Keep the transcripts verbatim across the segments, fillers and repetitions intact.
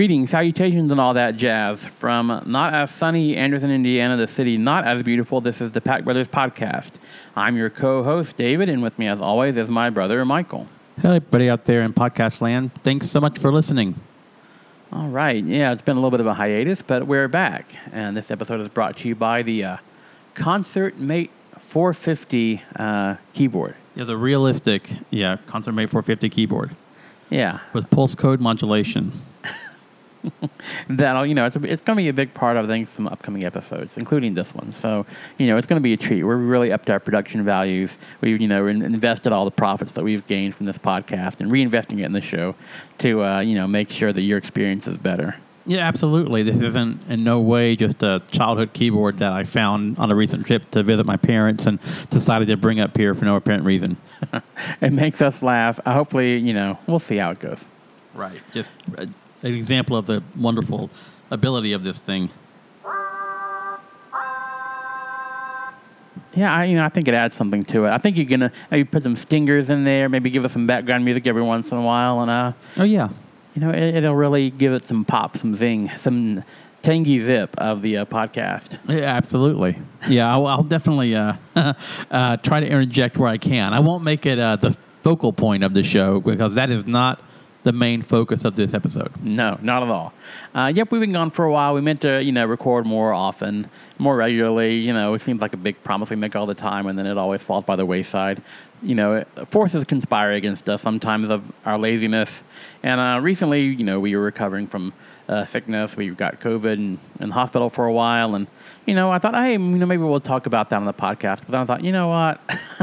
Greetings, salutations, and all that jazz from not as sunny Anderson, Indiana, the city not as beautiful. This is the Pack Brothers Podcast. I'm your co-host, David, and with me, as always, is my brother, Michael. Hello, everybody out there in podcast land. Thanks so much for listening. All right. Yeah, it's been a little bit of a hiatus, but we're back. And this episode is brought to you by the uh, Concertmate four fifty uh, keyboard. Yeah, the realistic, yeah, Concertmate four fifty keyboard. Yeah. With pulse code modulation. That'll, you know, it's, it's going to be a big part of, I think, some upcoming episodes, including this one. So, you know, it's going to be a treat. We're really up to our production values. We've, you know, invested all the profits that we've gained from this podcast and reinvesting it in the show to, uh, you know, make sure that your experience is better. Yeah, absolutely. This isn't in no way just a childhood keyboard that I found on a recent trip to visit my parents and decided to bring up here for no apparent reason. It makes us laugh. Uh, hopefully, you know, we'll see how it goes. Right. Just... Uh, an example of the wonderful ability of this thing. Yeah, I, you know, I think it adds something to it. I think you're gonna maybe put some stingers in there, maybe give us some background music every once in a while, and uh, oh yeah, you know, it, it'll really give it some pop, some zing, some tangy zip of the uh, podcast. Yeah, absolutely. Yeah, I'll, I'll definitely uh, uh, try to interject where I can. I won't make it uh, the focal point of the show because that is not the main focus of this episode. No, not at all. Uh, yep, we've been gone for a while. We meant to, you know, record more often, more regularly. You know, it seems like a big promise we make all the time, and then it always falls by the wayside. You know, forces conspire against us sometimes of our laziness. And uh, recently, you know, we were recovering from uh, sickness. We got COVID and in the hospital for a while, and you know, I thought, hey, you know, maybe we'll talk about that on the podcast. But then I thought, you know what?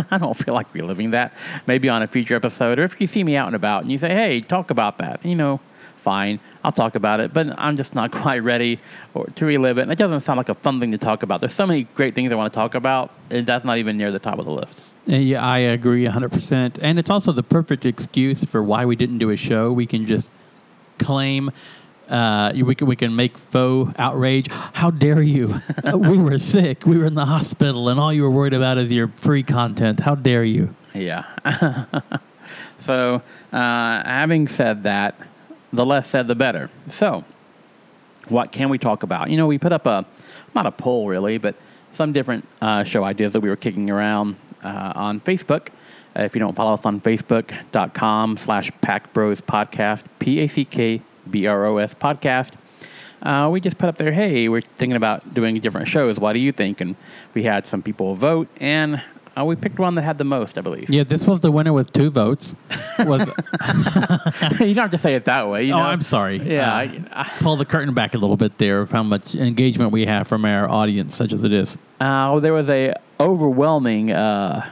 I don't feel like reliving that. Maybe on a future episode. Or if you see me out and about and you say, hey, talk about that. You know, fine. I'll talk about it. But I'm just not quite ready or, to relive it. And it doesn't sound like a fun thing to talk about. There's so many great things I want to talk about. And that's not even near the top of the list. Yeah, I agree one hundred percent. And it's also the perfect excuse for why we didn't do a show. We can just claim... Uh, we can we can make faux outrage. How dare you? We were sick. We were in the hospital, and all you were worried about is your free content. How dare you? Yeah. So, uh, having said that, the less said, the better. So, what can we talk about? You know, we put up a, not a poll really, but some different uh, show ideas that we were kicking around uh, on Facebook. Uh, if you don't follow us on Facebook.com slash Pack Bros Podcast, P A C K B R O S podcast. Uh, we just put up there, hey, we're thinking about doing different shows. What do you think? And we had some people vote, and uh, we picked one that had the most, I believe. Yeah, this was the winner with two votes. Was You don't have to say it that way. You know? Oh, I'm sorry. Yeah, uh, I, I, pull the curtain back a little bit there of how much engagement we have from our audience, such as it is. Uh, well, there was a overwhelming... Uh,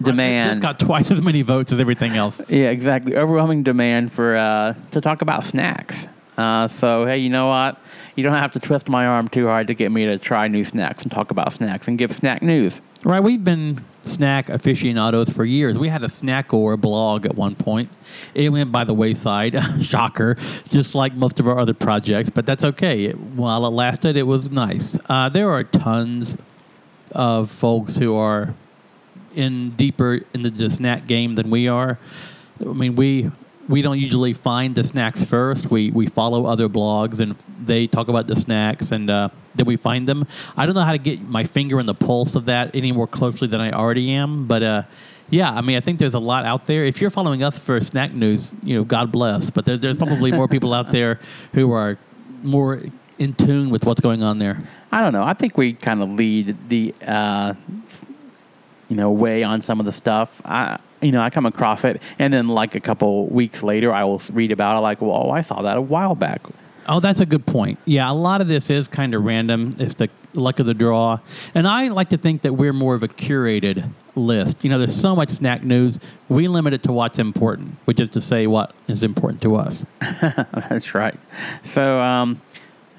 demand. It's got twice as many votes as everything else. Yeah, exactly. Overwhelming demand for uh, to talk about snacks. Uh, so, hey, you know what? You don't have to twist my arm too hard to get me to try new snacks and talk about snacks and give snack news. Right. We've been snack aficionados for years. We had a snack or blog at one point. It went by the wayside. Shocker. Just like most of our other projects. But that's okay. It, while it lasted, it was nice. Uh, there are tons of folks who are... in deeper in the snack game than we are. I mean, we we don't usually find the snacks first. We we follow other blogs, and they talk about the snacks, and uh, then we find them. I don't know how to get my finger in the pulse of that any more closely than I already am, but uh, yeah, I mean, I think there's a lot out there. If you're following us for snack news, you know, God bless, but there, there's probably more people out there who are more in tune with what's going on there. I don't know. I think we kind of lead the... Uh you know, weigh on some of the stuff. I, you know, I come across it, and then like a couple weeks later, I will read about it like, whoa, I saw that a while back. Oh, that's a good point. Yeah, a lot of this is kind of random. It's the luck of the draw. And I like to think that we're more of a curated list. You know, there's so much snack news. We limit it to what's important, which is to say what is important to us. That's right. So, um,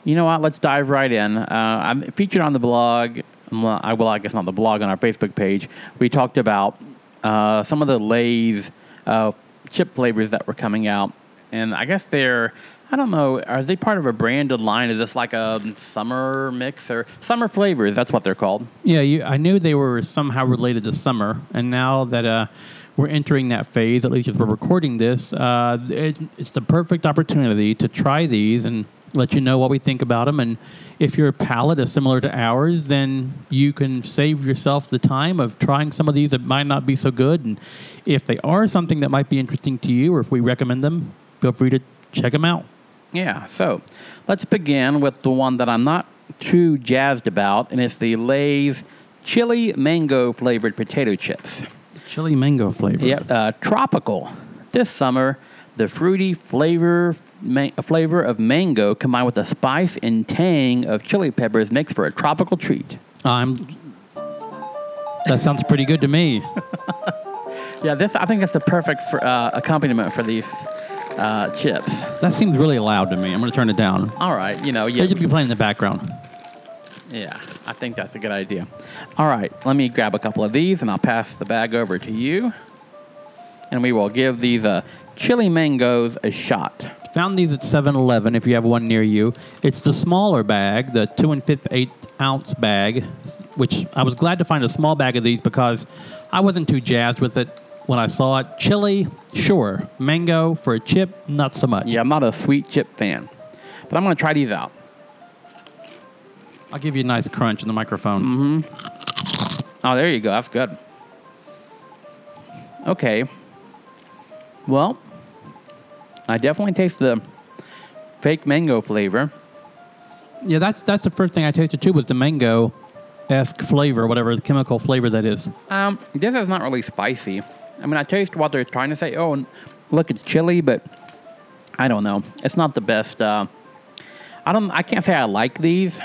you know what? Let's dive right in. Uh, I'm featured on the blog. I well, I guess not the blog, on our Facebook page. We talked about uh, some of the Lay's uh, chip flavors that were coming out. And I guess they're, I don't know, are they part of a branded line? Is this like a summer mix or summer flavors? That's what they're called. Yeah, you, I knew they were somehow related to summer. And now that uh, we're entering that phase, at least as we're recording this. Uh, it, it's the perfect opportunity to try these and let you know what we think about them. And if your palate is similar to ours, then you can save yourself the time of trying some of these that might not be so good. And if they are something that might be interesting to you, or if we recommend them, feel free to check them out. Yeah, so let's begin with the one that I'm not too jazzed about, and it's the Lay's Chili Mango Flavored Potato Chips. Chili mango flavor. Yeah, uh, tropical. This summer, the fruity flavor man- flavor of mango combined with the spice and tang of chili peppers makes for a tropical treat. I'm. That sounds pretty good to me. Yeah, this I think that's the perfect for, uh, accompaniment for these uh, chips. That seems really loud to me. I'm going to turn it down. All right, you know, yeah. They should be playing in the background. Yeah, I think that's a good idea. All right, let me grab a couple of these, and I'll pass the bag over to you. And we will give these uh, chili mangoes a shot. Found these at seven eleven if you have one near you. It's the smaller bag, the two and a fifth eighth ounce bag, which I was glad to find a small bag of these because I wasn't too jazzed with it when I saw it. Chili, sure. Mango for a chip, not so much. Yeah, I'm not a sweet chip fan. But I'm going to try these out. I'll give you a nice crunch in the microphone. Mm-hmm. Oh, there you go. That's good. Okay. Well, I definitely taste the fake mango flavor. Yeah, that's that's the first thing I tasted, too, was the mango-esque flavor, whatever the chemical flavor that is. Um, this is not really spicy. I mean, I taste what they're trying to say. Oh, look, it's chili, but I don't know. It's not the best. Uh, I don't. I can't say I like these.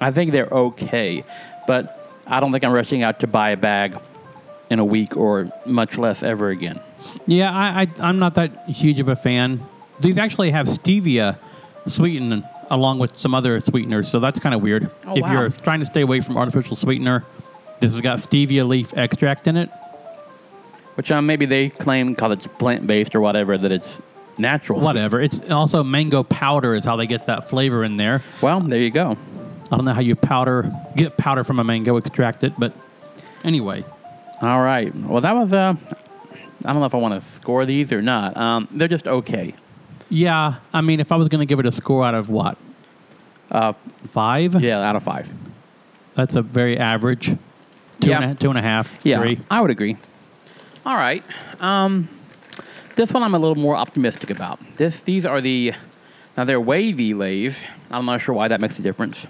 I think they're okay, but I don't think I'm rushing out to buy a bag in a week or much less ever again. Yeah, I, I, I'm not that huge of a fan. These actually have stevia sweetened along with some other sweeteners, so that's kind of weird. Oh, if wow. you're trying to stay away from artificial sweetener, this has got stevia leaf extract in it. Which um, maybe they claim because it's plant-based or whatever that it's natural. Whatever. It's also mango powder is how they get that flavor in there. Well, there you go. I don't know how you powder get powder from a mango, extract it, but anyway. All right. Well, that was, uh, I don't know if I want to score these or not. Um, they're just okay. Yeah. I mean, if I was going to give it a score out of what? Uh, five? Yeah, out of five. That's a very average. Two, yeah. and, a, two and a half, yeah, three. I would agree. All right. Um, this one I'm a little more optimistic about. This, These are the, now they're wavy Lay's. I'm not sure why that makes a difference.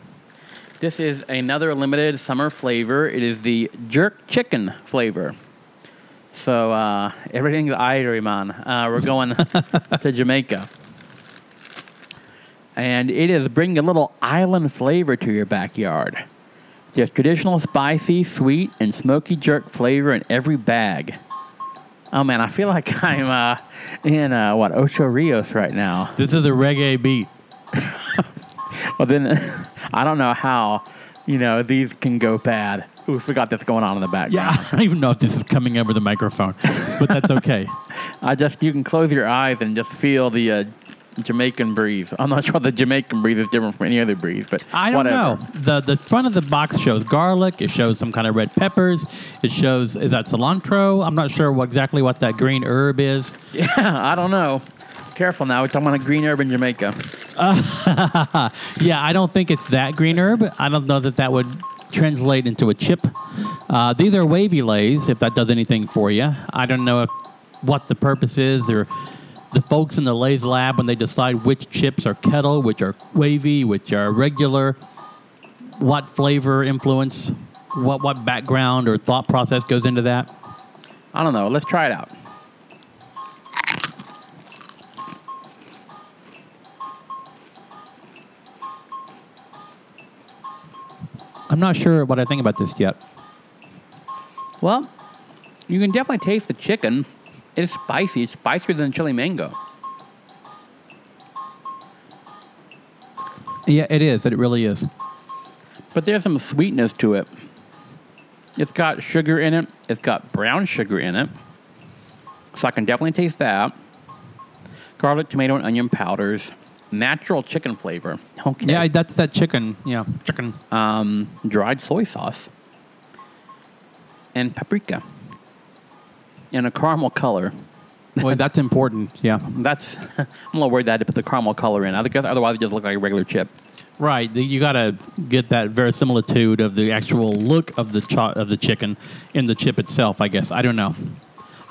This is another limited summer flavor. It is the jerk chicken flavor. So uh, everything's ivory, man. Uh, we're going to Jamaica. And it is bringing a little island flavor to your backyard. There's traditional spicy, sweet, and smoky jerk flavor in every bag. Oh, man, I feel like I'm uh, in, uh, what, Ocho Rios right now. This is a reggae beat. Well, then... I don't know how, you know, these can go bad. Ooh, we got this going on in the background. Yeah, I don't even know if this is coming over the microphone, but that's okay. I just, you can close your eyes and just feel the uh, Jamaican breeze. I'm not sure the Jamaican breeze is different from any other breeze, but I don't whatever. know. The the front of the box shows garlic. It shows some kind of red peppers. It shows, is that cilantro? I'm not sure what, exactly what that green herb is. Yeah, I don't know. Careful now, we're talking about a green herb in Jamaica. Uh, yeah, I don't think it's that green herb. I don't know that that would translate into a chip. Uh, these are wavy Lay's, if that does anything for you. I don't know if, what the purpose is, or the folks in the Lay's lab when they decide which chips are kettle, which are wavy, which are regular, what flavor influence, what what background or thought process goes into that. I don't know. Let's try it out. I'm not sure what I think about this yet. Well, you can definitely taste the chicken. It's spicy. It's spicier than chili mango. Yeah, it is. It really is. But there's some sweetness to it. It's got sugar in it. It's got brown sugar in it. So I can definitely taste that. Garlic, tomato, and onion powders. Natural chicken flavor. Okay. Yeah, that's that chicken. Yeah, chicken. Um, dried soy sauce. And paprika. in a caramel color. Well, that's important, yeah. That's I'm a little worried that I had to put the caramel color in. I think otherwise it just looked like a regular chip. Right. You got to get that verisimilitude of the actual look of the cho- of the chicken in the chip itself, I guess. I don't know.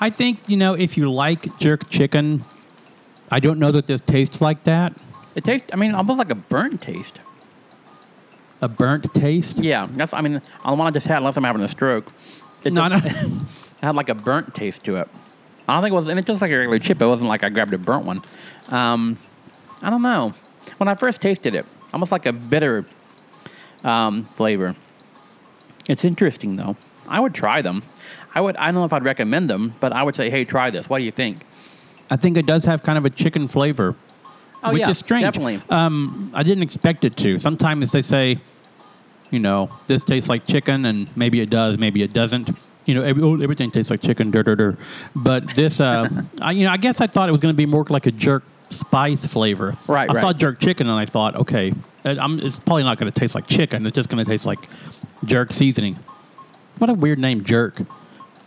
I think, you know, if you like jerk chicken, I don't know that this tastes like that. It tastes, I mean, almost like a burnt taste. A burnt taste? Yeah. That's, I mean, I don't want to just have it unless I'm having a stroke. It no, just, no. It had like a burnt taste to it. I don't think it was, and it's just like a regular chip. It wasn't like I grabbed a burnt one. Um, I don't know. When I first tasted it, almost like a bitter um, flavor. It's interesting, though. I would try them. I would. I don't know if I'd recommend them, but I would say, hey, try this. What do you think? I think it does have kind of a chicken flavor, oh, which yeah, is strange. Definitely. Um, I didn't expect it to. Sometimes they say, you know, this tastes like chicken, and maybe it does, maybe it doesn't. You know, every, oh, everything tastes like chicken, dirt, dirt, dirt. But this, uh, I, you know, I guess I thought it was going to be more like a jerk spice flavor. Right, I right. saw jerk chicken, and I thought, okay, I'm, it's probably not going to taste like chicken. It's just going to taste like jerk seasoning. What a weird name, jerk,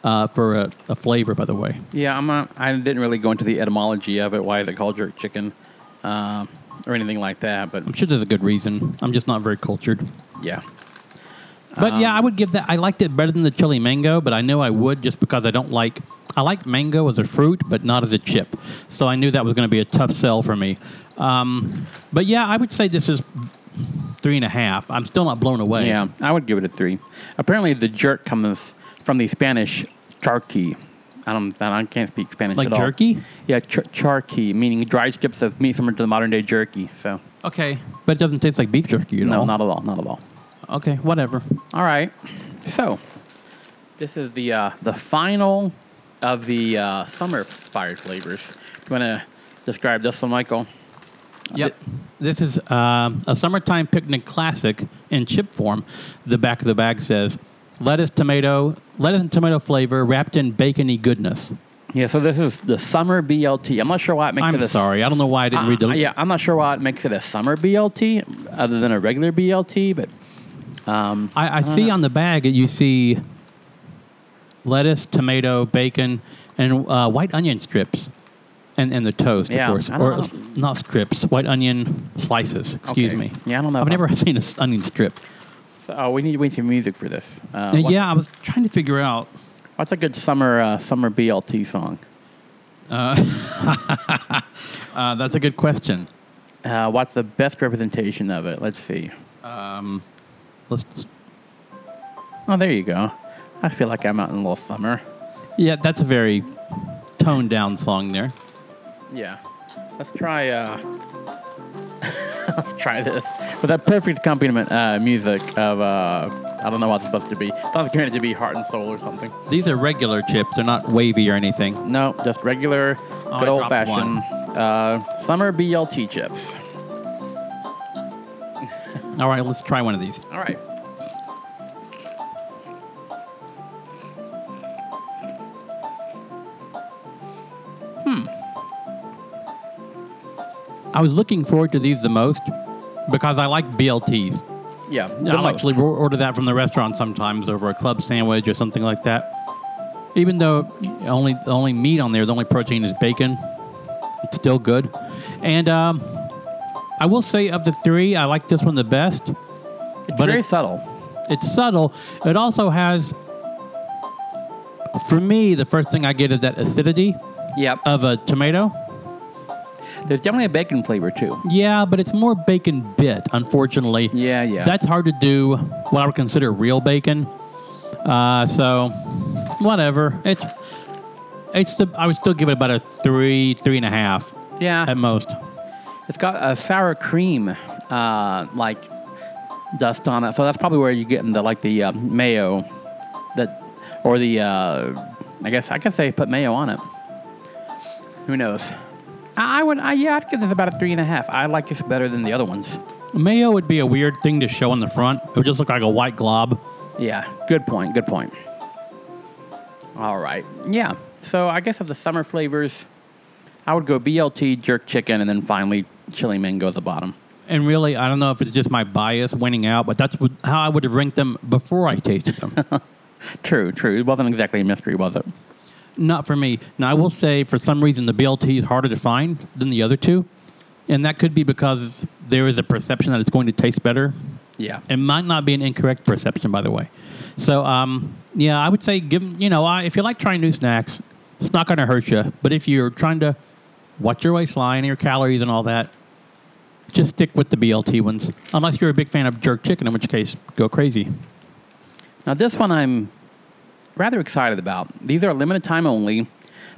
uh, for a, a flavor, by the way. Yeah, I'm not, I didn't really go into the etymology of it. Why is it called jerk chicken uh, or anything like that? But I'm sure there's a good reason. I'm just not very cultured. Yeah. But, um, yeah, I would give that. I liked it better than the chili mango, but I know I would just because I don't like... I like mango as a fruit, but not as a chip. So I knew that was going to be a tough sell for me. Um, but, yeah, I would say this is three and a half. I'm still not blown away. Yeah, I would give it a three. Apparently, the jerk comes from the Spanish charqui. I don't. I can't speak Spanish like at all. Like jerky? Yeah, ch- charqui, meaning dried strips of meat similar to the modern-day jerky. So okay, but it doesn't taste like beef jerky at no, all. No, not at all, not at all. Okay, whatever. All right. So, this is the uh, the final of the uh, summer-inspired flavors. Do you want to describe this one, Michael? Yep. This is uh, a summertime picnic classic in chip form. The back of the bag says, lettuce, tomato, lettuce and tomato flavor wrapped in bacony goodness. Yeah, so this is the summer B L T. I'm not sure why it makes I'm it a... I'm sorry. I don't know why I didn't uh, read the... Yeah, I'm not sure why it makes it a summer B L T other than a regular B L T, but... Um, I, I see know. on the bag you see lettuce, tomato, bacon, and uh, white onion strips, and and the toast, yeah, of course, I don't or know. not strips, white onion slices. Excuse okay. me. Yeah, I don't know. I've never I'm... seen an onion strip. So, oh, we need we need some music for this. Uh, yeah, I was trying to figure out what's a good summer uh, summer B L T song. Uh, uh, that's a good question. Uh, what's the best representation of it? Let's see. Um. Let's just... Oh, there you go. I feel like I'm out in a little summer. Yeah, that's a very toned down song there. Yeah. Let's try uh... Let's try this. With that perfect accompaniment uh, music of uh, I don't know what it's supposed to be. It's not going to be Heart and Soul or something. These are regular chips. They're not wavy or anything. No, just regular, oh, good old fashioned uh, summer B L T chips. All right, let's try one of these. All right. Hmm. I was looking forward to these the most because I like B L Ts. Yeah. I'll most. actually order that from the restaurant sometimes over a club sandwich or something like that. Even though only only meat on there, the only protein is bacon. It's still good. And... um I will say of the three, I like this one the best. It's but very it, subtle. It's subtle. It also has, for me, the first thing I get is that acidity yep. of a tomato. There's definitely a bacon flavor, too. Yeah, but it's more bacon bit, unfortunately. Yeah, yeah. That's hard to do what I would consider real bacon. Uh, so, whatever. It's, it's the. I would still give it about a three, three and a half. Yeah. At most. It's got a sour cream, uh, like, dust on it. So that's probably where you're getting the, like, the uh, mayo, that, or the, uh, I guess I could say put mayo on it. Who knows? I would, I, yeah, I'd give this about a three and a half. I like this better than the other ones. Mayo would be a weird thing to show on the front. It would just look like a white glob. Yeah, good point, good point. All right, yeah. So I guess of the summer flavors, I would go B L T, jerk chicken, and then finally... chili mango at the bottom. And really, I don't know if it's just my bias winning out, but that's how I would have ranked them before I tasted them. True, true. It wasn't exactly a mystery, was it? Not for me. Now, I will say, for some reason, the B L T is harder to find than the other two. And that could be because there is a perception that it's going to taste better. Yeah. It might not be an incorrect perception, by the way. So, um, yeah, I would say, give you know, I, if you like trying new snacks, it's not going to hurt you. But if you're trying to watch your waistline and your calories and all that, just stick with the B L T ones. Unless you're a big fan of jerk chicken, in which case, go crazy. Now, this one I'm rather excited about. These are limited time only.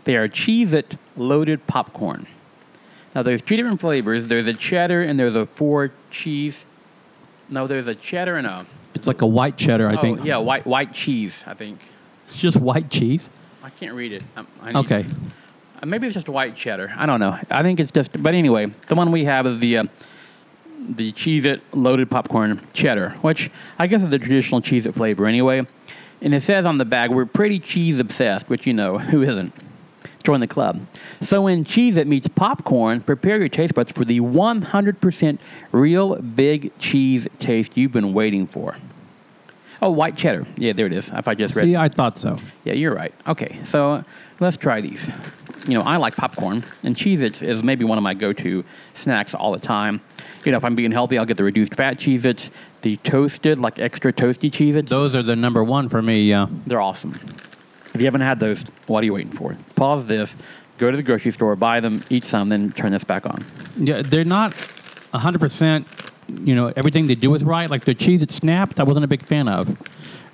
They are Cheez-It loaded popcorn. Now, there's three different flavors. There's a cheddar and there's a four cheese. No, there's a cheddar and a... It's like a white cheddar, I oh, think. Yeah, white white cheese, I think. It's just white cheese? I can't read it. I, I need okay. To, maybe it's just a white cheddar. I don't know. I think it's just... But anyway, the one we have is the... Uh, The Cheez-It loaded popcorn cheddar, which I guess is the traditional Cheez-It flavor anyway. And it says on the bag, we're pretty cheese obsessed, which you know, who isn't? Join the club. So when Cheez-It meets popcorn, prepare your taste buds for the one hundred percent real big cheese taste you've been waiting for. Oh, white cheddar. Yeah, there it is. If I just read it. See, I thought so. Yeah, you're right. Okay, so let's try these. You know, I like popcorn, and Cheez-Its is maybe one of my go-to snacks all the time. You know, if I'm being healthy, I'll get the reduced fat Cheez-Its, the toasted, like extra toasty Cheez-Its. Those are the number one for me, yeah. They're awesome. If you haven't had those, what are you waiting for? Pause this, go to the grocery store, buy them, eat some, then turn this back on. Yeah, they're not one hundred percent, you know, everything they do is right. Like the Cheez-It Snapped, I wasn't a big fan of.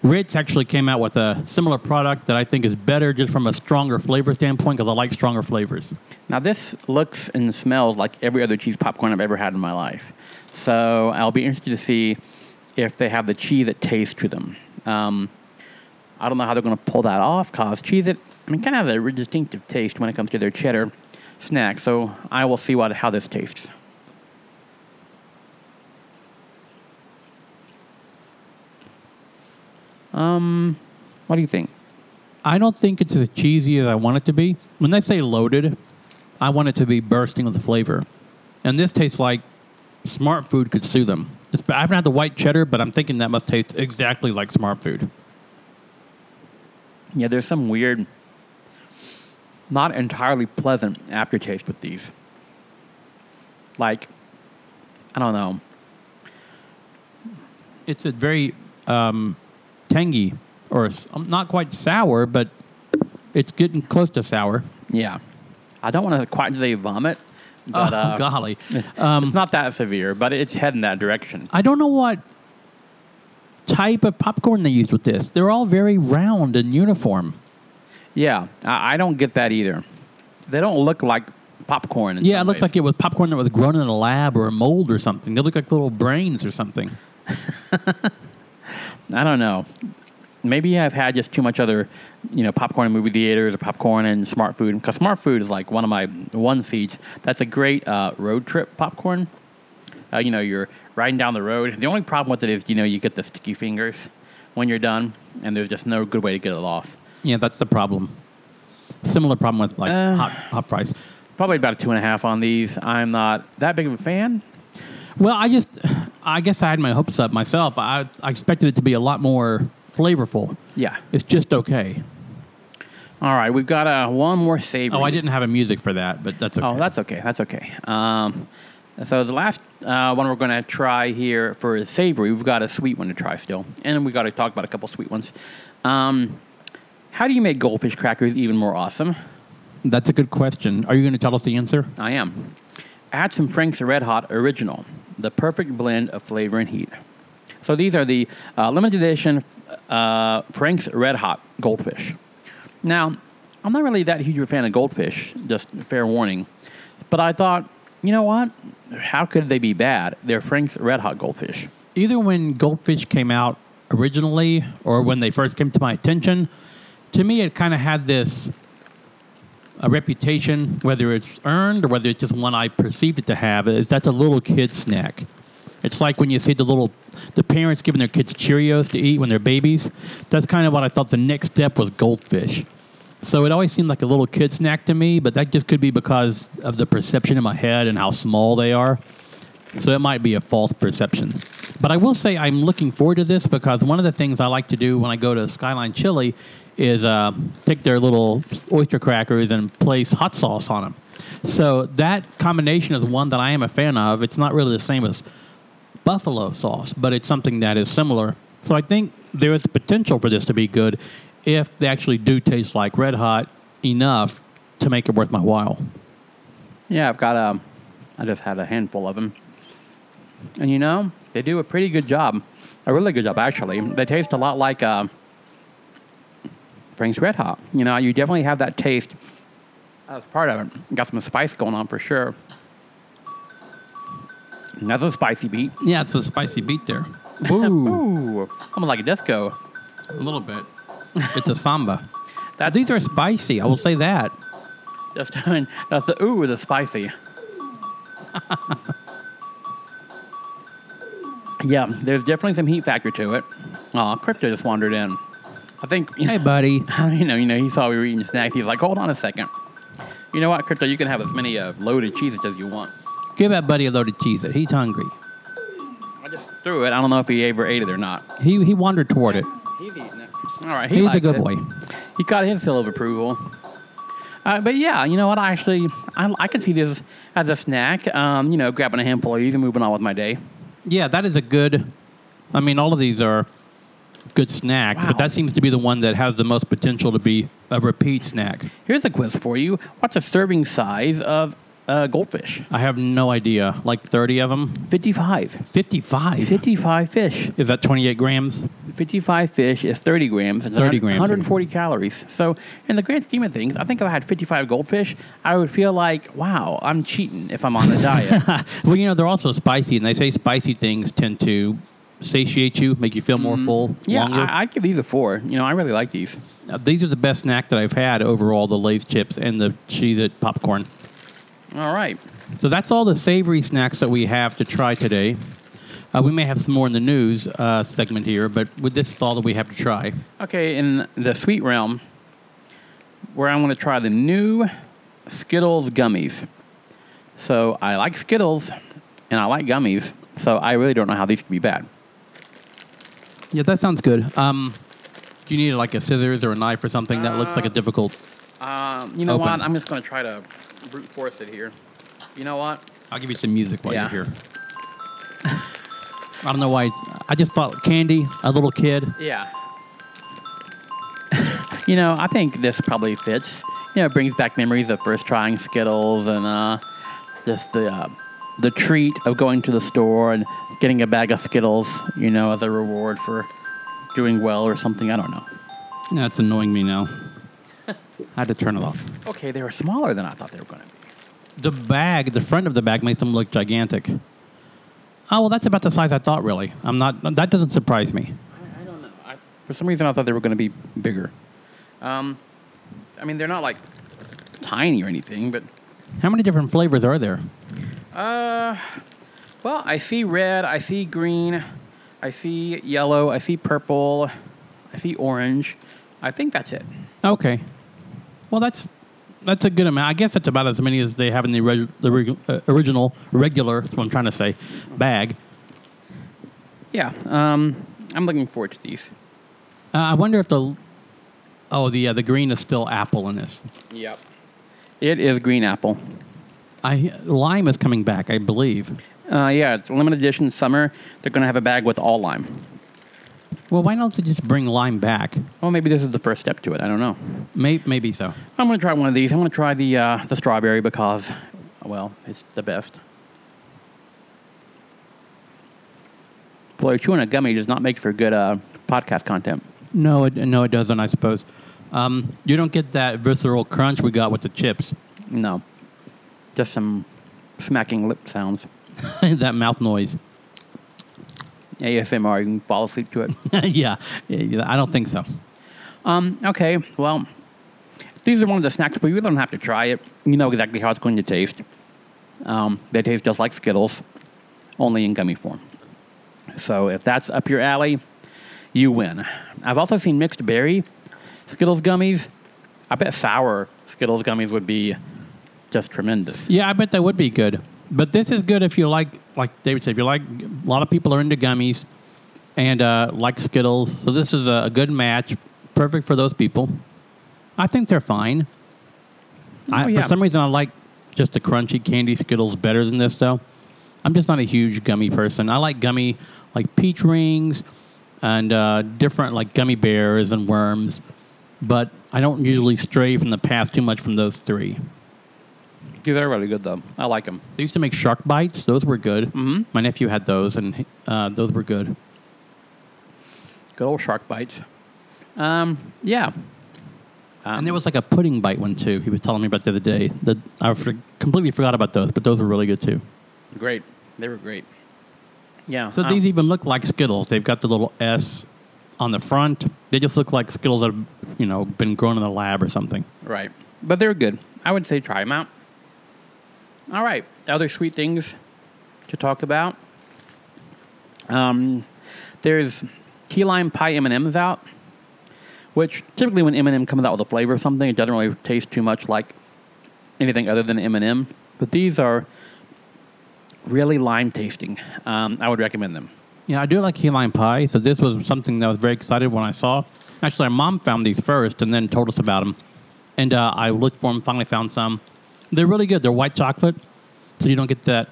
Ritz actually came out with a similar product that I think is better just from a stronger flavor standpoint because I like stronger flavors. Now, this looks and smells like every other cheese popcorn I've ever had in my life. So I'll be interested to see if they have the Cheez-It taste to them. Um, I don't know how they're going to pull that off because Cheez-It, I mean, kind of has a distinctive taste when it comes to their cheddar snack. So I will see what how this tastes. Um, what do you think? I don't think it's as cheesy as I want it to be. When they say loaded, I want it to be bursting with flavor. And this tastes like Smart Food could sue them. It's, I haven't had the white cheddar, but I'm thinking that must taste exactly like Smart Food. Yeah, there's some weird, not entirely pleasant aftertaste with these. Like, I don't know. It's a very... Um, tangy, or not quite sour, but it's getting close to sour. Yeah. I don't want to quite say vomit. But, oh, uh, golly. Um, it's not that severe, but it's heading that direction. I don't know what type of popcorn they used with this. They're all very round and uniform. Yeah. I, I don't get that either. They don't look like popcorn. In yeah, some it looks ways. Like it was popcorn that was grown in a lab or a mold or something. They look like little brains or something. I don't know. Maybe I've had just too much other, you know, popcorn in movie theaters or popcorn and Smart Food. Because Smart Food is like one of my one seats. That's a great uh, road trip popcorn. Uh, you know, you're riding down the road. The only problem with it is, you know, you get the sticky fingers when you're done. And there's just no good way to get it off. Yeah, that's the problem. Similar problem with like uh, hot, hot fries. Probably about a two and a half on these. I'm not that big of a fan. Well, I just... I guess I had my hopes up myself. I, I expected it to be a lot more flavorful. Yeah. It's just okay. All right. We've got uh, one more savory. Oh, I didn't have a music for that, but that's okay. Oh, that's okay. That's okay. Um, so the last uh, one we're going to try here for savory, we've got a sweet one to try still. And we've got to talk about a couple sweet ones. Um, how do you make goldfish crackers even more awesome? That's a good question. Are you going to tell us the answer? I am. Add some Frank's Red Hot Original. The perfect blend of flavor and heat. So these are the uh, limited edition uh, Frank's Red Hot Goldfish. Now, I'm not really that huge of a fan of goldfish, just fair warning. But I thought, you know what? How could they be bad? They're Frank's Red Hot Goldfish. Either when goldfish came out originally or when they first came to my attention, to me it kind of had this a reputation, whether it's earned or whether it's just one I perceived it to have, is that's a little kid snack. It's like when you see the little, the parents giving their kids Cheerios to eat when they're babies. That's kind of what I thought the next step was goldfish. So it always seemed like a little kid snack to me, but that just could be because of the perception in my head and how small they are. So it might be a false perception. But I will say I'm looking forward to this because one of the things I like to do when I go to Skyline Chili is uh, take their little oyster crackers and place hot sauce on them. So that combination is one that I am a fan of. It's not really the same as buffalo sauce, but it's something that is similar. So I think there is the potential for this to be good if they actually do taste like Red Hot enough to make it worth my while. Yeah, I've got a... I just had a handful of them. And, you know, they do a pretty good job. A really good job, actually. They taste a lot like uh, Frank's Red Hot. You know, you definitely have that taste as part of it. Got some spice going on for sure. And that's a spicy beat. Yeah, it's a spicy beat there. Ooh. Ooh. Almost like a disco. A little bit. It's a samba. That, these are spicy. I will say that. That's, that's the ooh, the spicy. Yeah, there's definitely some heat factor to it. Aw, Crypto just wandered in. I think... Hey, buddy. You know, you know, he saw we were eating snacks. He's like, hold on a second. You know what, Crypto? You can have as many uh, loaded Cheez-Its as you want. Give that buddy a loaded Cheez-It. He's hungry. I just threw it. I don't know if he ever ate it or not. He he wandered toward it. He's eating it. All right, he He's a good it. boy. He got his seal of approval. Uh, but yeah, you know what? I actually, I, I could see this as a snack. Um, you know, grabbing a handful of these and moving on with my day. Yeah, that is a good. I mean, all of these are good snacks, wow. But that seems to be the one that has the most potential to be a repeat snack. Here's a quiz for you: what's a serving size of uh, goldfish? I have no idea. Like thirty of them. Fifty-five. Fifty-five. Fifty-five fish. Is that twenty-eight grams? fifty-five fish is thirty grams. It's thirty grams. one hundred forty calories. So in the grand scheme of things, I think if I had fifty-five goldfish, I would feel like, wow, I'm cheating if I'm on a diet. Well, you know, they're also spicy, and they say spicy things tend to satiate you, make you feel more mm. full, yeah, longer. I, I'd give these a four. You know, I really like these. Now, these are the best snack that I've had overall, the Lay's chips and the Cheez-It popcorn. All right. So that's all the savory snacks that we have to try today. Uh, we may have some more in the news uh, segment here, but with this is all that we have to try. Okay, in the sweet realm, where I want to try the new Skittles gummies. So I like Skittles, and I like gummies, so I really don't know how these could be bad. Yeah, that sounds good. Um, do you need like a scissors or a knife or something? Uh, that looks like a difficult uh, You know open. What? I'm just going to try to brute force it here. You know what? I'll give you some music while yeah. you're here. I don't know why. It's, I just thought candy, a little kid. Yeah. You know, I think this probably fits. You know, it brings back memories of first trying Skittles and uh, just the uh, the treat of going to the store and getting a bag of Skittles, you know, as a reward for doing well or something. I don't know. That's annoying me now. I had to turn it off. Okay, they were smaller than I thought they were going to be. The bag, the front of the bag makes them look gigantic. Oh, well, that's about the size I thought, really. I'm not... That doesn't surprise me. I, I don't know. I, for some reason, I thought they were going to be bigger. Um, I mean, they're not, like, tiny or anything, but... How many different flavors are there? Uh, well, I see red, I see green, I see yellow, I see purple, I see orange. I think that's it. Okay. Well, that's... That's a good amount. I guess that's about as many as they have in the, reg- the reg- uh, original, regular, that's what I'm trying to say, bag. Yeah. Um, I'm looking forward to these. Uh, I wonder if the... Oh, the uh, the green is still apple in this. Yep. It is green apple. I Lime is coming back, I believe. Uh, yeah, it's limited edition summer. They're going to have a bag with all lime. Well, why don't they just bring lime back? Well, maybe this is the first step to it. I don't know. Maybe, maybe so. I'm going to try one of these. I'm going to try the uh, the strawberry because, well, it's the best. Boy, chewing a gummy does not make for good uh, podcast content. No, it no, it doesn't, I suppose. Um, you don't get that visceral crunch we got with the chips. No. Just some smacking lip sounds. That mouth noise. A S M R, you can fall asleep to it. yeah, I don't think so. Um, okay, well, these are one of the snacks, but you don't have to try it. You know exactly how it's going to taste. Um, they taste just like Skittles, only in gummy form. So if that's up your alley, you win. I've also seen mixed berry Skittles gummies. I bet sour Skittles gummies would be just tremendous. Yeah, I bet they would be good. But this is good if you like, like David said, if you like, a lot of people are into gummies and uh, like Skittles. So this is a, a good match perfect for those people. I think they're fine. Oh, I, yeah. For some reason, I like just the crunchy candy Skittles better than this, though. I'm just not a huge gummy person. I like gummy, like peach rings and uh, different, like gummy bears and worms. But I don't usually stray from the path too much from those three. Dude, they're really good, though. I like them. They used to make shark bites. Those were good. Mm-hmm. My nephew had those, and uh, those were good. Good old shark bites. Um, yeah. Um, and there was like a pudding bite one, too. He was telling me about the other day. That I for- completely forgot about those, but those were really good, too. Great. They were great. Yeah. So um, these even look like Skittles. They've got the little S on the front. They just look like Skittles that have, you know, been grown in the lab or something. Right. But they're good. I would say try them out. All right. Other sweet things to talk about. Um, there's key lime pie M and M's out, which typically when M and M comes out with a flavor or something, it doesn't really taste too much like anything other than M and M. But these are really lime tasting. Um, I would recommend them. Yeah, I do like key lime pie. So this was something that I was very excited when I saw. Actually, our mom found these first and then told us about them. And uh, I looked for them, finally found some. They're really good. They're white chocolate, so you don't get that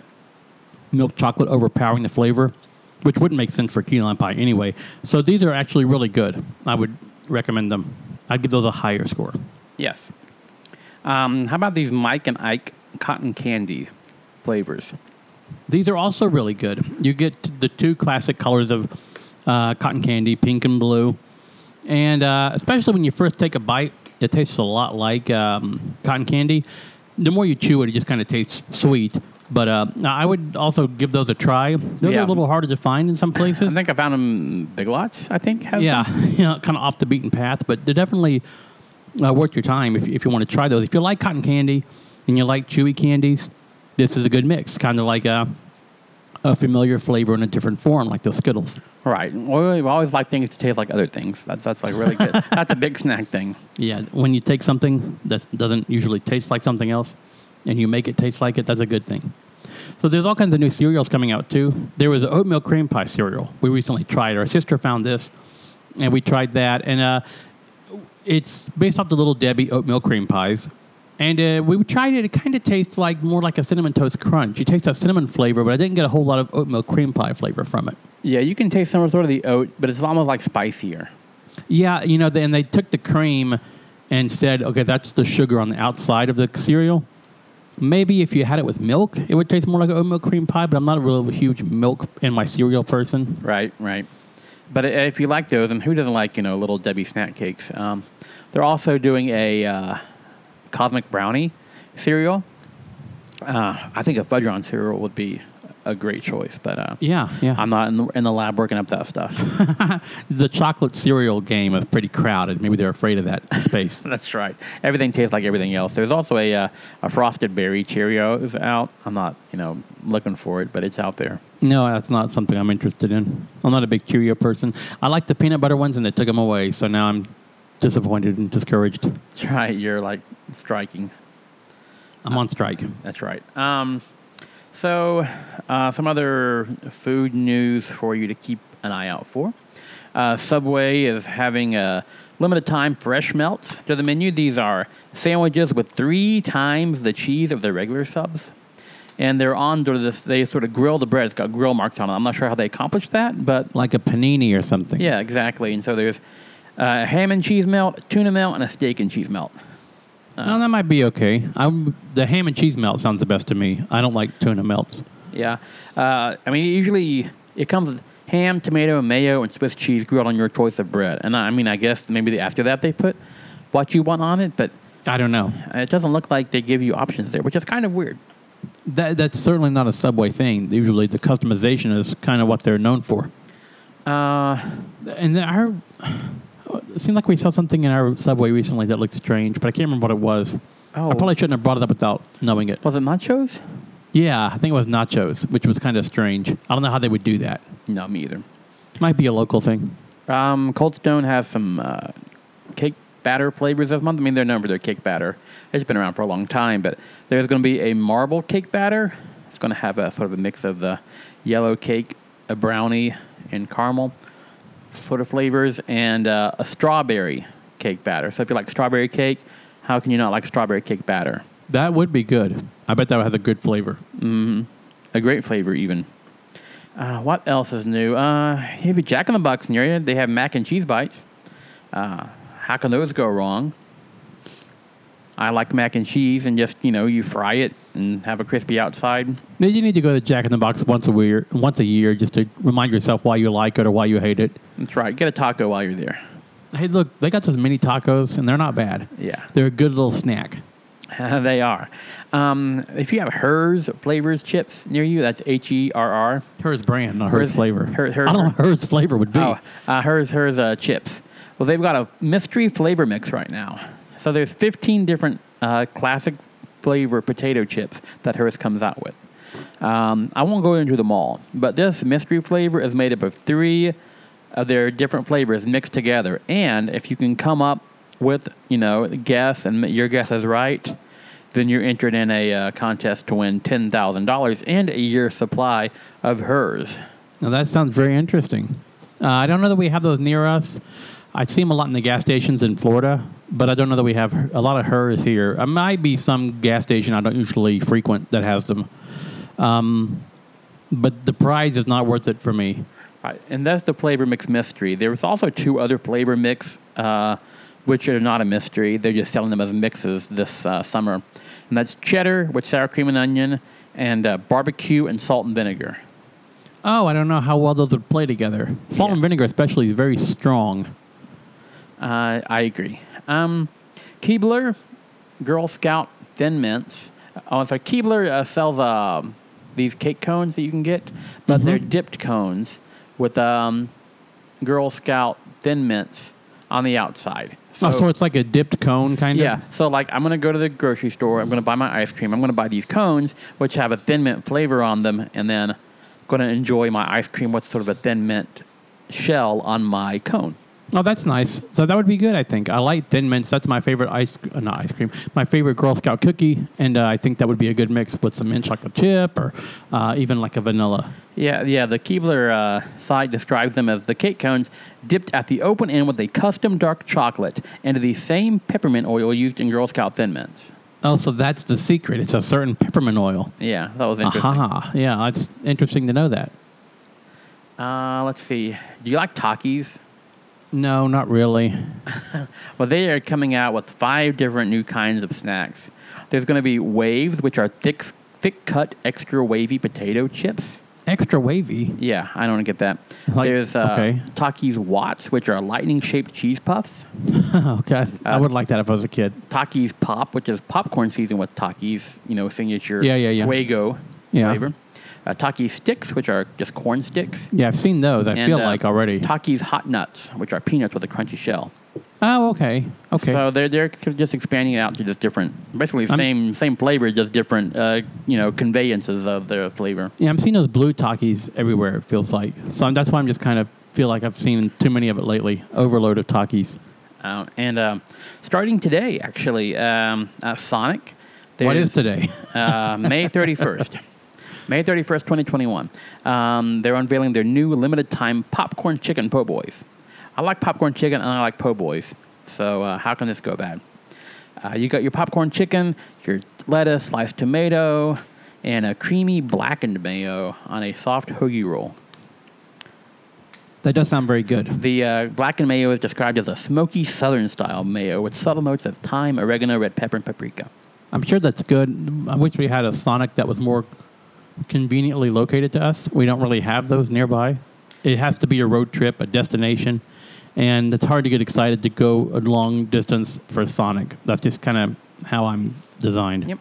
milk chocolate overpowering the flavor, which wouldn't make sense for key lime pie anyway. So these are actually really good. I would recommend them. I'd give those a higher score. Yes. Um, how about these Mike and Ike cotton candy flavors? These are also really good. You get the two classic colors of uh, cotton candy, pink and blue. And uh, especially when you first take a bite, it tastes a lot like um, cotton candy. The more you chew it, it just kind of tastes sweet. But uh, I would also give those a try. Those yeah. are a little harder to find in some places. I think I found them Big Lots, I think. Yeah, you know, kind of off the beaten path. But they're definitely uh, worth your time if, if you want to try those. If you like cotton candy and you like chewy candies, this is a good mix. Kind of like a, a familiar flavor in a different form, like those Skittles. Right. We always like things to taste like other things. That's that's like really good. That's a big snack thing. Yeah, when you take something that doesn't usually taste like something else, and you make it taste like it, that's a good thing. So there's all kinds of new cereals coming out, too. There was an oatmeal cream pie cereal. We recently tried. Our sister found this, and we tried that. And uh, it's based off the Little Debbie oatmeal cream pies. And uh, we tried it. It kind of tastes like more like a Cinnamon Toast Crunch. You taste that cinnamon flavor, but I didn't get a whole lot of oatmeal cream pie flavor from it. Yeah, you can taste some sort of the oat, but it's almost like spicier. Yeah, you know, and they took the cream and said, okay, that's the sugar on the outside of the cereal. Maybe if you had it with milk, it would taste more like an oatmeal cream pie, but I'm not a real huge milk in my cereal person. Right, right. But if you like those, and who doesn't like, you know, Little Debbie snack cakes? Um, they're also doing a uh, Cosmic Brownie cereal. Uh, I think a fudge round cereal would be a great choice, but uh, yeah, yeah. I'm not in the, in the lab working up that stuff. The chocolate cereal game is pretty crowded. Maybe they're afraid of that space. That's right. Everything tastes like everything else. There's also a uh, a frosted berry Cheerios out. I'm not, you know, looking for it, but it's out there. No, that's not something I'm interested in. I'm not a big Cheerio person. I like the peanut butter ones, and they took them away, so now I'm disappointed and discouraged. That's right. You're like striking. I'm um, on strike. That's right. Um. So, uh, some other food news for you to keep an eye out for. Uh, Subway is having a limited time fresh melts to the menu. These are sandwiches with three times the cheese of their regular subs. And they're on, they sort of grill the bread. It's got grill marks on it. I'm not sure how they accomplished that, but... Like a panini or something. Yeah, exactly. And so there's uh, ham and cheese melt, tuna melt, and a steak and cheese melt. Uh, no, that might be okay. I'm, the ham and cheese melt sounds the best to me. I don't like tuna melts. Yeah. Uh, I mean, usually it comes with ham, tomato, mayo, and Swiss cheese grilled on your choice of bread. And I, I mean, I guess maybe after that they put what you want on it, but... I don't know. It doesn't look like they give you options there, which is kind of weird. That That's certainly not a Subway thing. Usually the customization is kind of what they're known for. Uh, and our... It seemed like we saw something in our Subway recently that looked strange, but I can't remember what it was. Oh. I probably shouldn't have brought it up without knowing it. Was it nachos? Yeah, I think it was nachos, which was kind of strange. I don't know how they would do that. No, me either. Might be a local thing. Um, Coldstone has some uh, cake batter flavors this month. I mean, they're known for their cake batter. It's been around for a long time, but there's going to be a marble cake batter. It's going to have a sort of a mix of the yellow cake, a brownie, and caramel. soda flavors, and uh, a strawberry cake batter. So if you like strawberry cake, how can you not like strawberry cake batter? That would be good. I bet that would have a good flavor. Mm-hmm. A great flavor, even. Uh, what else is new? Uh, you have Jack in the Box in your area. They have mac and cheese bites. Uh, how can those go wrong? I like mac and cheese, and just, you know, you fry it and have a crispy outside. You need to go to Jack in the Box once a year, once a year, just to remind yourself why you like it or why you hate it. That's right. Get a taco while you're there. Hey, look, they got those mini tacos, and they're not bad. Yeah. They're a good little snack. They are. Um, if you have Herr's flavors chips near you, that's H E R R. Herr's brand, not Herr's, Herr's flavor. Her, her, I don't know what Herr's flavor would be. Oh, uh, Herr's, Herr's uh, chips. Well, they've got a mystery flavor mix right now. So there's fifteen different uh, classic flavor potato chips that Herr's comes out with. Um, I won't go into them all, but this mystery flavor is made up of three of their different flavors mixed together. And if you can come up with, you know, guess, and your guess is right, then you're entered in a uh, contest to win ten thousand dollars and a year's supply of Herr's. Now, that sounds very interesting. Uh, I don't know that we have those near us. I see them a lot in the gas stations in Florida, but I don't know that we have a lot of Herr's here. There might be some gas station I don't usually frequent that has them. Um, but the prize is not worth it for me. Right, and that's the flavor mix mystery. There was also two other flavor mix uh which are not a mystery. They're just selling them as mixes this uh, summer. And that's cheddar with sour cream and onion, and uh, barbecue and salt and vinegar. Oh, I don't know how well those would play together. Salt yeah. and vinegar especially is very strong. Uh, I agree. Um, Keebler, Girl Scout, Thin Mints. Oh, sorry, Keebler uh, sells uh, these cake cones that you can get, but mm-hmm. they're dipped cones with um, Girl Scout Thin Mints on the outside. So, oh, so it's like a dipped cone, kind yeah. of? Yeah. So, like, I'm going to go to the grocery store. I'm going to buy my ice cream. I'm going to buy these cones, which have a thin mint flavor on them, and then I'm going to enjoy my ice cream with sort of a thin mint shell on my cone. Oh, that's nice. So that would be good, I think. I like Thin Mints. That's my favorite ice, not ice cream, my favorite Girl Scout cookie, and uh, I think that would be a good mix with some mint chocolate chip or uh, even like a vanilla. Yeah, yeah. The Keebler uh, side describes them as the cake cones dipped at the open end with a custom dark chocolate and the same peppermint oil used in Girl Scout Thin Mints. Oh, so that's the secret. It's a certain peppermint oil. Yeah, that was interesting. Aha. Yeah, it's interesting to know that. Uh, let's see. Do you like Takis? No, not really. Well, they are coming out with five different new kinds of snacks. There's going to be waves, which are thick, thick-cut, extra wavy potato chips. Extra wavy? Yeah, I don't get that. Like, There's uh, okay. Takis Watts, which are lightning-shaped cheese puffs. Okay, uh, I would like that if I was a kid. Takis Pop, which is popcorn season with Takis, you know, signature yeah, yeah, yeah. Fuego yeah. flavor. Uh, Takis Sticks, which are just corn sticks. Yeah, I've seen those, I and, feel uh, like, already. Takis Hot Nuts, which are peanuts with a crunchy shell. Oh, okay. Okay. So they're, they're just expanding it out to just different, basically the same same flavor, just different, uh, you know, conveyances of the flavor. Yeah, I'm seeing those blue Takis everywhere, it feels like. So I'm, that's why I'm just kind of feel like I've seen too many of it lately. Overload of Takis. Uh, and uh, starting today, actually, um, uh, Sonic. What is today? uh, May thirty-first. May thirty-first, twenty twenty-one. Um, they're unveiling their new limited-time popcorn chicken po' boys. I like popcorn chicken, and I like po' boys. So uh, how can this go bad? Uh, you got your popcorn chicken, your lettuce, sliced tomato, and a creamy blackened mayo on a soft hoagie roll. That does sound very good. The uh, blackened mayo is described as a smoky southern-style mayo with subtle notes of thyme, oregano, red pepper, and paprika. I'm sure that's good. I wish we had a Sonic that was more conveniently located to us. We don't really have those nearby. It has to be a road trip, a destination, and it's hard to get excited to go a long distance for Sonic. That's just kind of how I'm designed. Yep.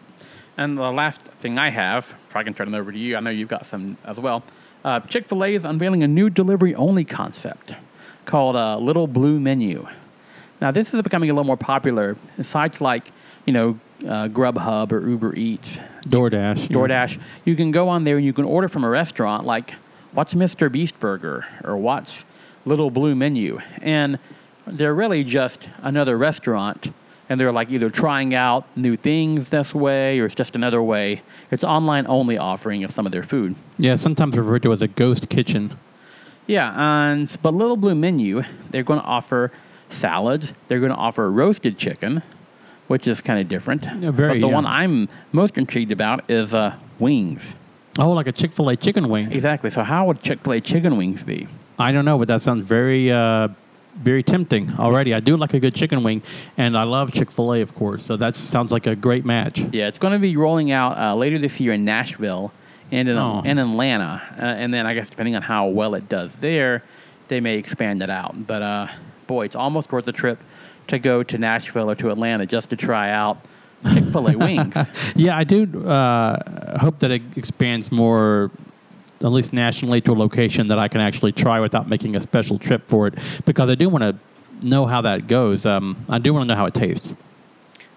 And the last thing I have, if I can turn it over to you, I know you've got some as well. Uh, Chick-fil-A is unveiling a new delivery-only concept called uh, Little Blue Menu. Now, this is becoming a little more popular. Sites like, you know, Uh, Grubhub or Uber Eats, DoorDash, DoorDash. Yeah. You can go on there and you can order from a restaurant like what's Mister Beast Burger or what's Little Blue Menu, and they're really just another restaurant, and they're like either trying out new things this way or it's just another way. It's online only offering of some of their food. Yeah, sometimes referred to as a ghost kitchen. Yeah, and but Little Blue Menu, they're going to offer salads. They're going to offer roasted chicken, which is kind of different. Yeah, very, but the yeah. one I'm most intrigued about is uh, wings. Oh, like a Chick-fil-A chicken wing. Exactly. So how would Chick-fil-A chicken wings be? I don't know, but that sounds very... Uh Very tempting already. I do like a good chicken wing, and I love Chick-fil-A, of course. So that sounds like a great match. Yeah, it's going to be rolling out uh, later this year in Nashville and in oh. and Atlanta. Uh, and then I guess depending on how well it does there, they may expand it out. But, uh, boy, it's almost worth a trip to go to Nashville or to Atlanta just to try out Chick-fil-A wings. Yeah, I do uh, hope that it expands more, at least nationally, to a location that I can actually try without making a special trip for it, because I do want to know how that goes. Um, I do want to know how it tastes.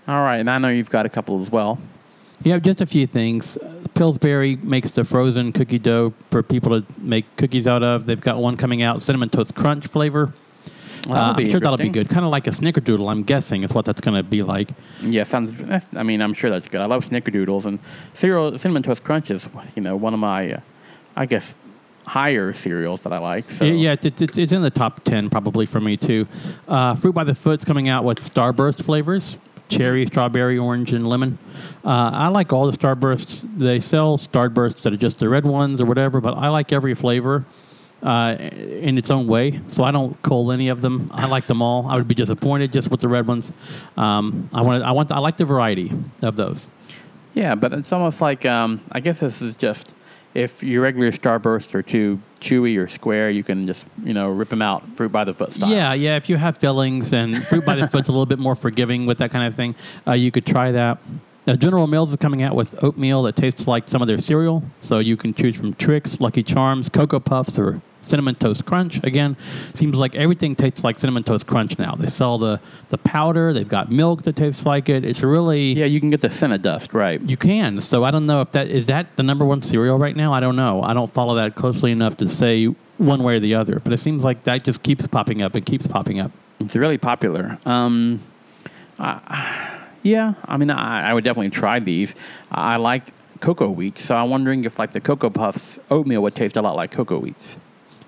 All right, and I know you've got a couple as well. Yeah, just a few things. Pillsbury makes the frozen cookie dough for people to make cookies out of. They've got one coming out, Cinnamon Toast Crunch flavor. Well, uh, I'm sure that'll be good. Kind of like a snickerdoodle, I'm guessing, is what that's going to be like. Yeah, sounds. I mean, I'm sure that's good. I love snickerdoodles, and cereal, Cinnamon Toast Crunch is, you know, one of my... Uh, I guess, higher cereals that I like. So. Yeah, it's, it's, it's in the top ten probably for me, too. Uh, Fruit by the Foot's coming out with Starburst flavors, cherry, strawberry, orange, and lemon. Uh, I like all the Starbursts. They sell Starbursts that are just the red ones or whatever, but I like every flavor uh, in its own way, so I don't cull any of them. I like them all. I would be disappointed just with the red ones. Um, I, wanted, I, want, I like the variety of those. Yeah, but it's almost like, um, I guess this is just... If your regular Starburst are too chewy or square, you can just, you know, rip them out Fruit by the Foot style. Yeah, yeah. If you have fillings, and Fruit by the Foot's a little bit more forgiving with that kind of thing, uh, you could try that. Now, General Mills is coming out with oatmeal that tastes like some of their cereal. So you can choose from Trix, Lucky Charms, Cocoa Puffs, or Cinnamon Toast Crunch. Again, seems like everything tastes like Cinnamon Toast Crunch now. They sell the, the powder. They've got milk that tastes like it. It's really... Yeah, you can get the Cinnamon Dust, right. You can. So I don't know if that... Is that the number one cereal right now? I don't know. I don't follow that closely enough to say one way or the other. But it seems like that just keeps popping up. It keeps popping up. It's really popular. Um, I, yeah, I mean, I, I would definitely try these. I like Cocoa Wheats, so I'm wondering if, like, the Cocoa Puffs oatmeal would taste a lot like Cocoa Wheats.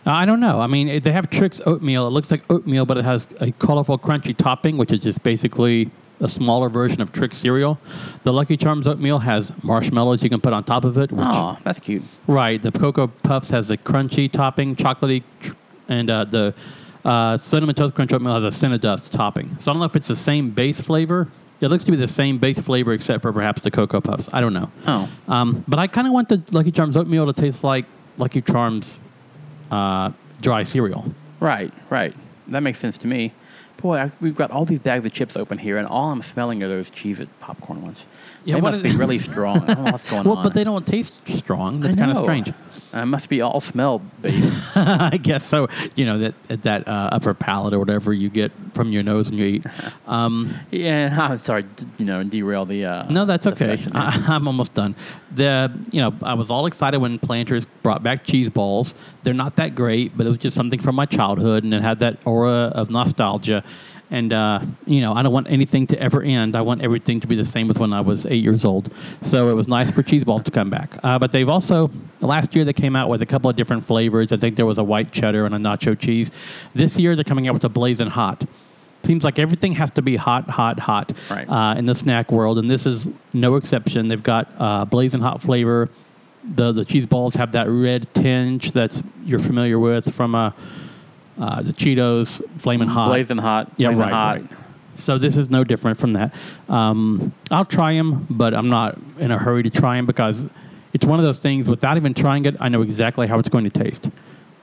I don't know. I mean, they have Trix oatmeal. It looks like oatmeal, but it has a colorful, crunchy topping, which is just basically a smaller version of Trix cereal. The Lucky Charms oatmeal has marshmallows you can put on top of it. Which, oh, that's cute. Right. The Cocoa Puffs has a crunchy topping, chocolatey, and uh, the uh, Cinnamon Toast Crunch oatmeal has a Cinnamon Dust topping. So I don't know if it's the same base flavor. It looks to be the same base flavor except for perhaps the Cocoa Puffs. I don't know. Oh. Um, but I kind of want the Lucky Charms oatmeal to taste like Lucky Charms Uh, dry cereal. Right, right. That makes sense to me. Boy, I, we've got all these bags of chips open here, and all I'm smelling are those Cheez-It popcorn ones. Yeah, they must be really strong. I don't know what's going well, on. Well, but they don't taste strong. That's kind of strange. It must be all smell-based. I guess so. You know, that that uh, upper palate or whatever you get from your nose when you eat. Um, yeah, I'm sorry, you know, derail the... Uh, no, that's okay. I, I'm almost done. The You know, I was all excited when Planters brought back cheese balls. They're not that great, but it was just something from my childhood, and it had that aura of nostalgia. And, uh, you know, I don't want anything to ever end. I want everything to be the same as when I was eight years old. So it was nice for cheese balls to come back. Uh, but they've also, last year they came out with a couple of different flavors. I think there was a white cheddar and a nacho cheese. This year they're coming out with a blazing hot. Seems like everything has to be hot, hot, hot right. uh, in the snack world. And this is no exception. They've got uh, blazing hot flavor. The the cheese balls have that red tinge that's you're familiar with from a... Uh, the Cheetos, Flamin' Hot. Blazing Hot. Yeah, blazing right, hot. right. So this is no different from that. Um, I'll try them, but I'm not in a hurry to try them because it's one of those things, without even trying it, I know exactly how it's going to taste.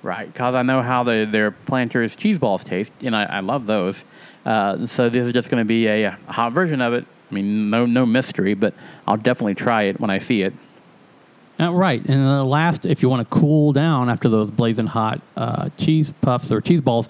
Right, because I know how the, their Planters cheese balls taste, and I, I love those. Uh, so this is just going to be a, a hot version of it. I mean, no, no mystery, but I'll definitely try it when I see it. Uh, right, and the last, if you want to cool down after those blazing hot uh, cheese puffs or cheese balls,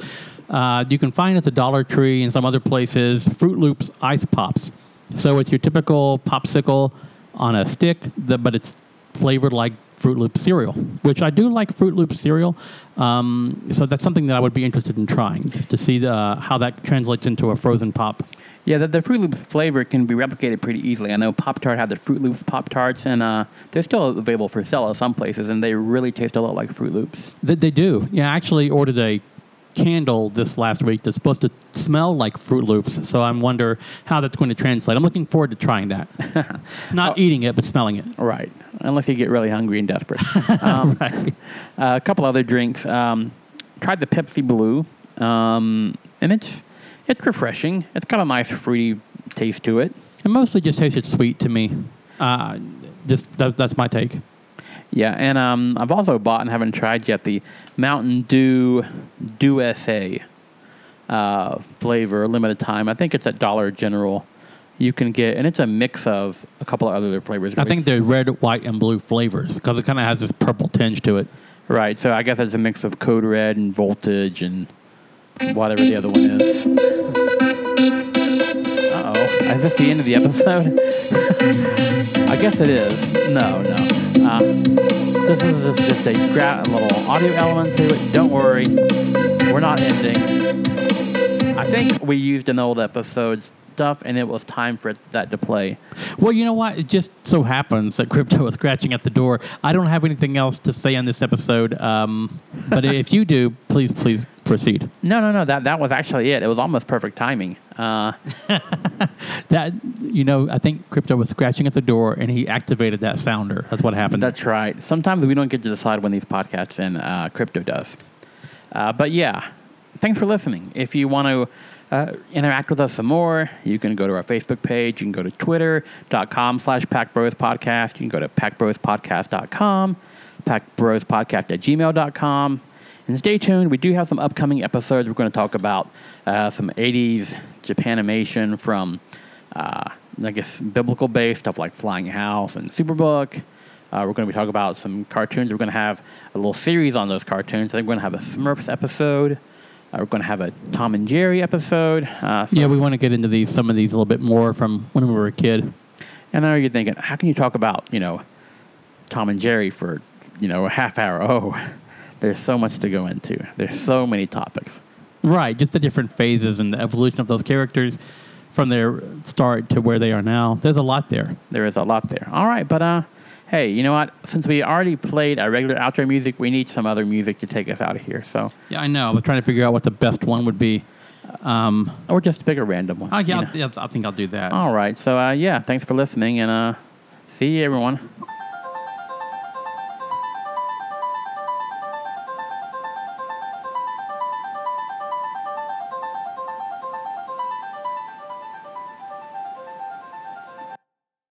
uh, you can find at the Dollar Tree and some other places Froot Loops Ice Pops. So it's your typical popsicle on a stick, that, but it's flavored like Froot Loops cereal, which I do like Froot Loops cereal. Um, so that's something that I would be interested in trying, just to see the, uh, how that translates into a frozen pop. Yeah, the, the Froot Loops flavor can be replicated pretty easily. I know Pop-Tart had the Froot Loops Pop-Tarts, and uh, they're still available for sale at some places, and they really taste a lot like Froot Loops. They, they do. Yeah, I actually ordered a candle this last week that's supposed to smell like Froot Loops, so I wonder how that's going to translate. I'm looking forward to trying that. Not oh, eating it, but smelling it. Right, unless you get really hungry and desperate. Um, right. Uh, a couple other drinks. Um, tried the Pepsi Blue, um, and it's... It's refreshing. It's got a nice fruity taste to it. It mostly just tasted sweet to me. Uh, just that, that's my take. Yeah, and um, I've also bought and haven't tried yet the Mountain Dew Dew S A uh, flavor, limited time. I think it's at Dollar General. You can get, and it's a mix of a couple of other flavors. I think they're red, white, and blue flavors because it kind of has this purple tinge to it. Right, so I guess it's a mix of Code Red and Voltage and whatever the other one is. Uh-oh. Is this the end of the episode? I guess it is. No, no. Uh, this is just, just a gra- little audio element to it. Don't worry. We're not ending. I think we used an old episode's stuff, and it was time for that to play. Well, you know what? It just so happens that crypto is scratching at the door. I don't have anything else to say on this episode, um, but if you do, please, please proceed. No, no, no. That that was actually it. It was almost perfect timing. Uh, that you know, I think crypto was scratching at the door, and he activated that sounder. That's what happened. That's right. Sometimes we don't get to decide when these podcasts and uh, crypto does. Uh, but yeah, thanks for listening. If you want to Uh, interact with us some more, you can go to our Facebook page. You can go to twitter.com slash Pack Bros Podcast. You can go to pack bros podcast dot com, pack bros podcast at gmail dot com. And stay tuned. We do have some upcoming episodes. We're going to talk about uh, some eighties Japanimation from, uh, I guess, biblical-based stuff like Flying House and Superbook. Uh, we're going to be talking about some cartoons. We're going to have a little series on those cartoons. I think we're going to have a Smurfs episode. Uh, we're going to have a Tom and Jerry episode. Uh, so yeah, we want to get into these some of these a little bit more from when we were a kid. And I know you're thinking, how can you talk about, you know, Tom and Jerry for, you know, a half hour? Oh, there's so much to go into. There's so many topics. Right, just the different phases and the evolution of those characters from their start to where they are now. There's a lot there. There is a lot there. All right, but uh, hey, you know what? Since we already played our regular outro music, we need some other music to take us out of here. So yeah, I know. We're trying to figure out what the best one would be. Um, or just pick a random one. I, yeah, you know? I think I'll do that. All right. So, uh, yeah, thanks for listening, and uh, see you, everyone.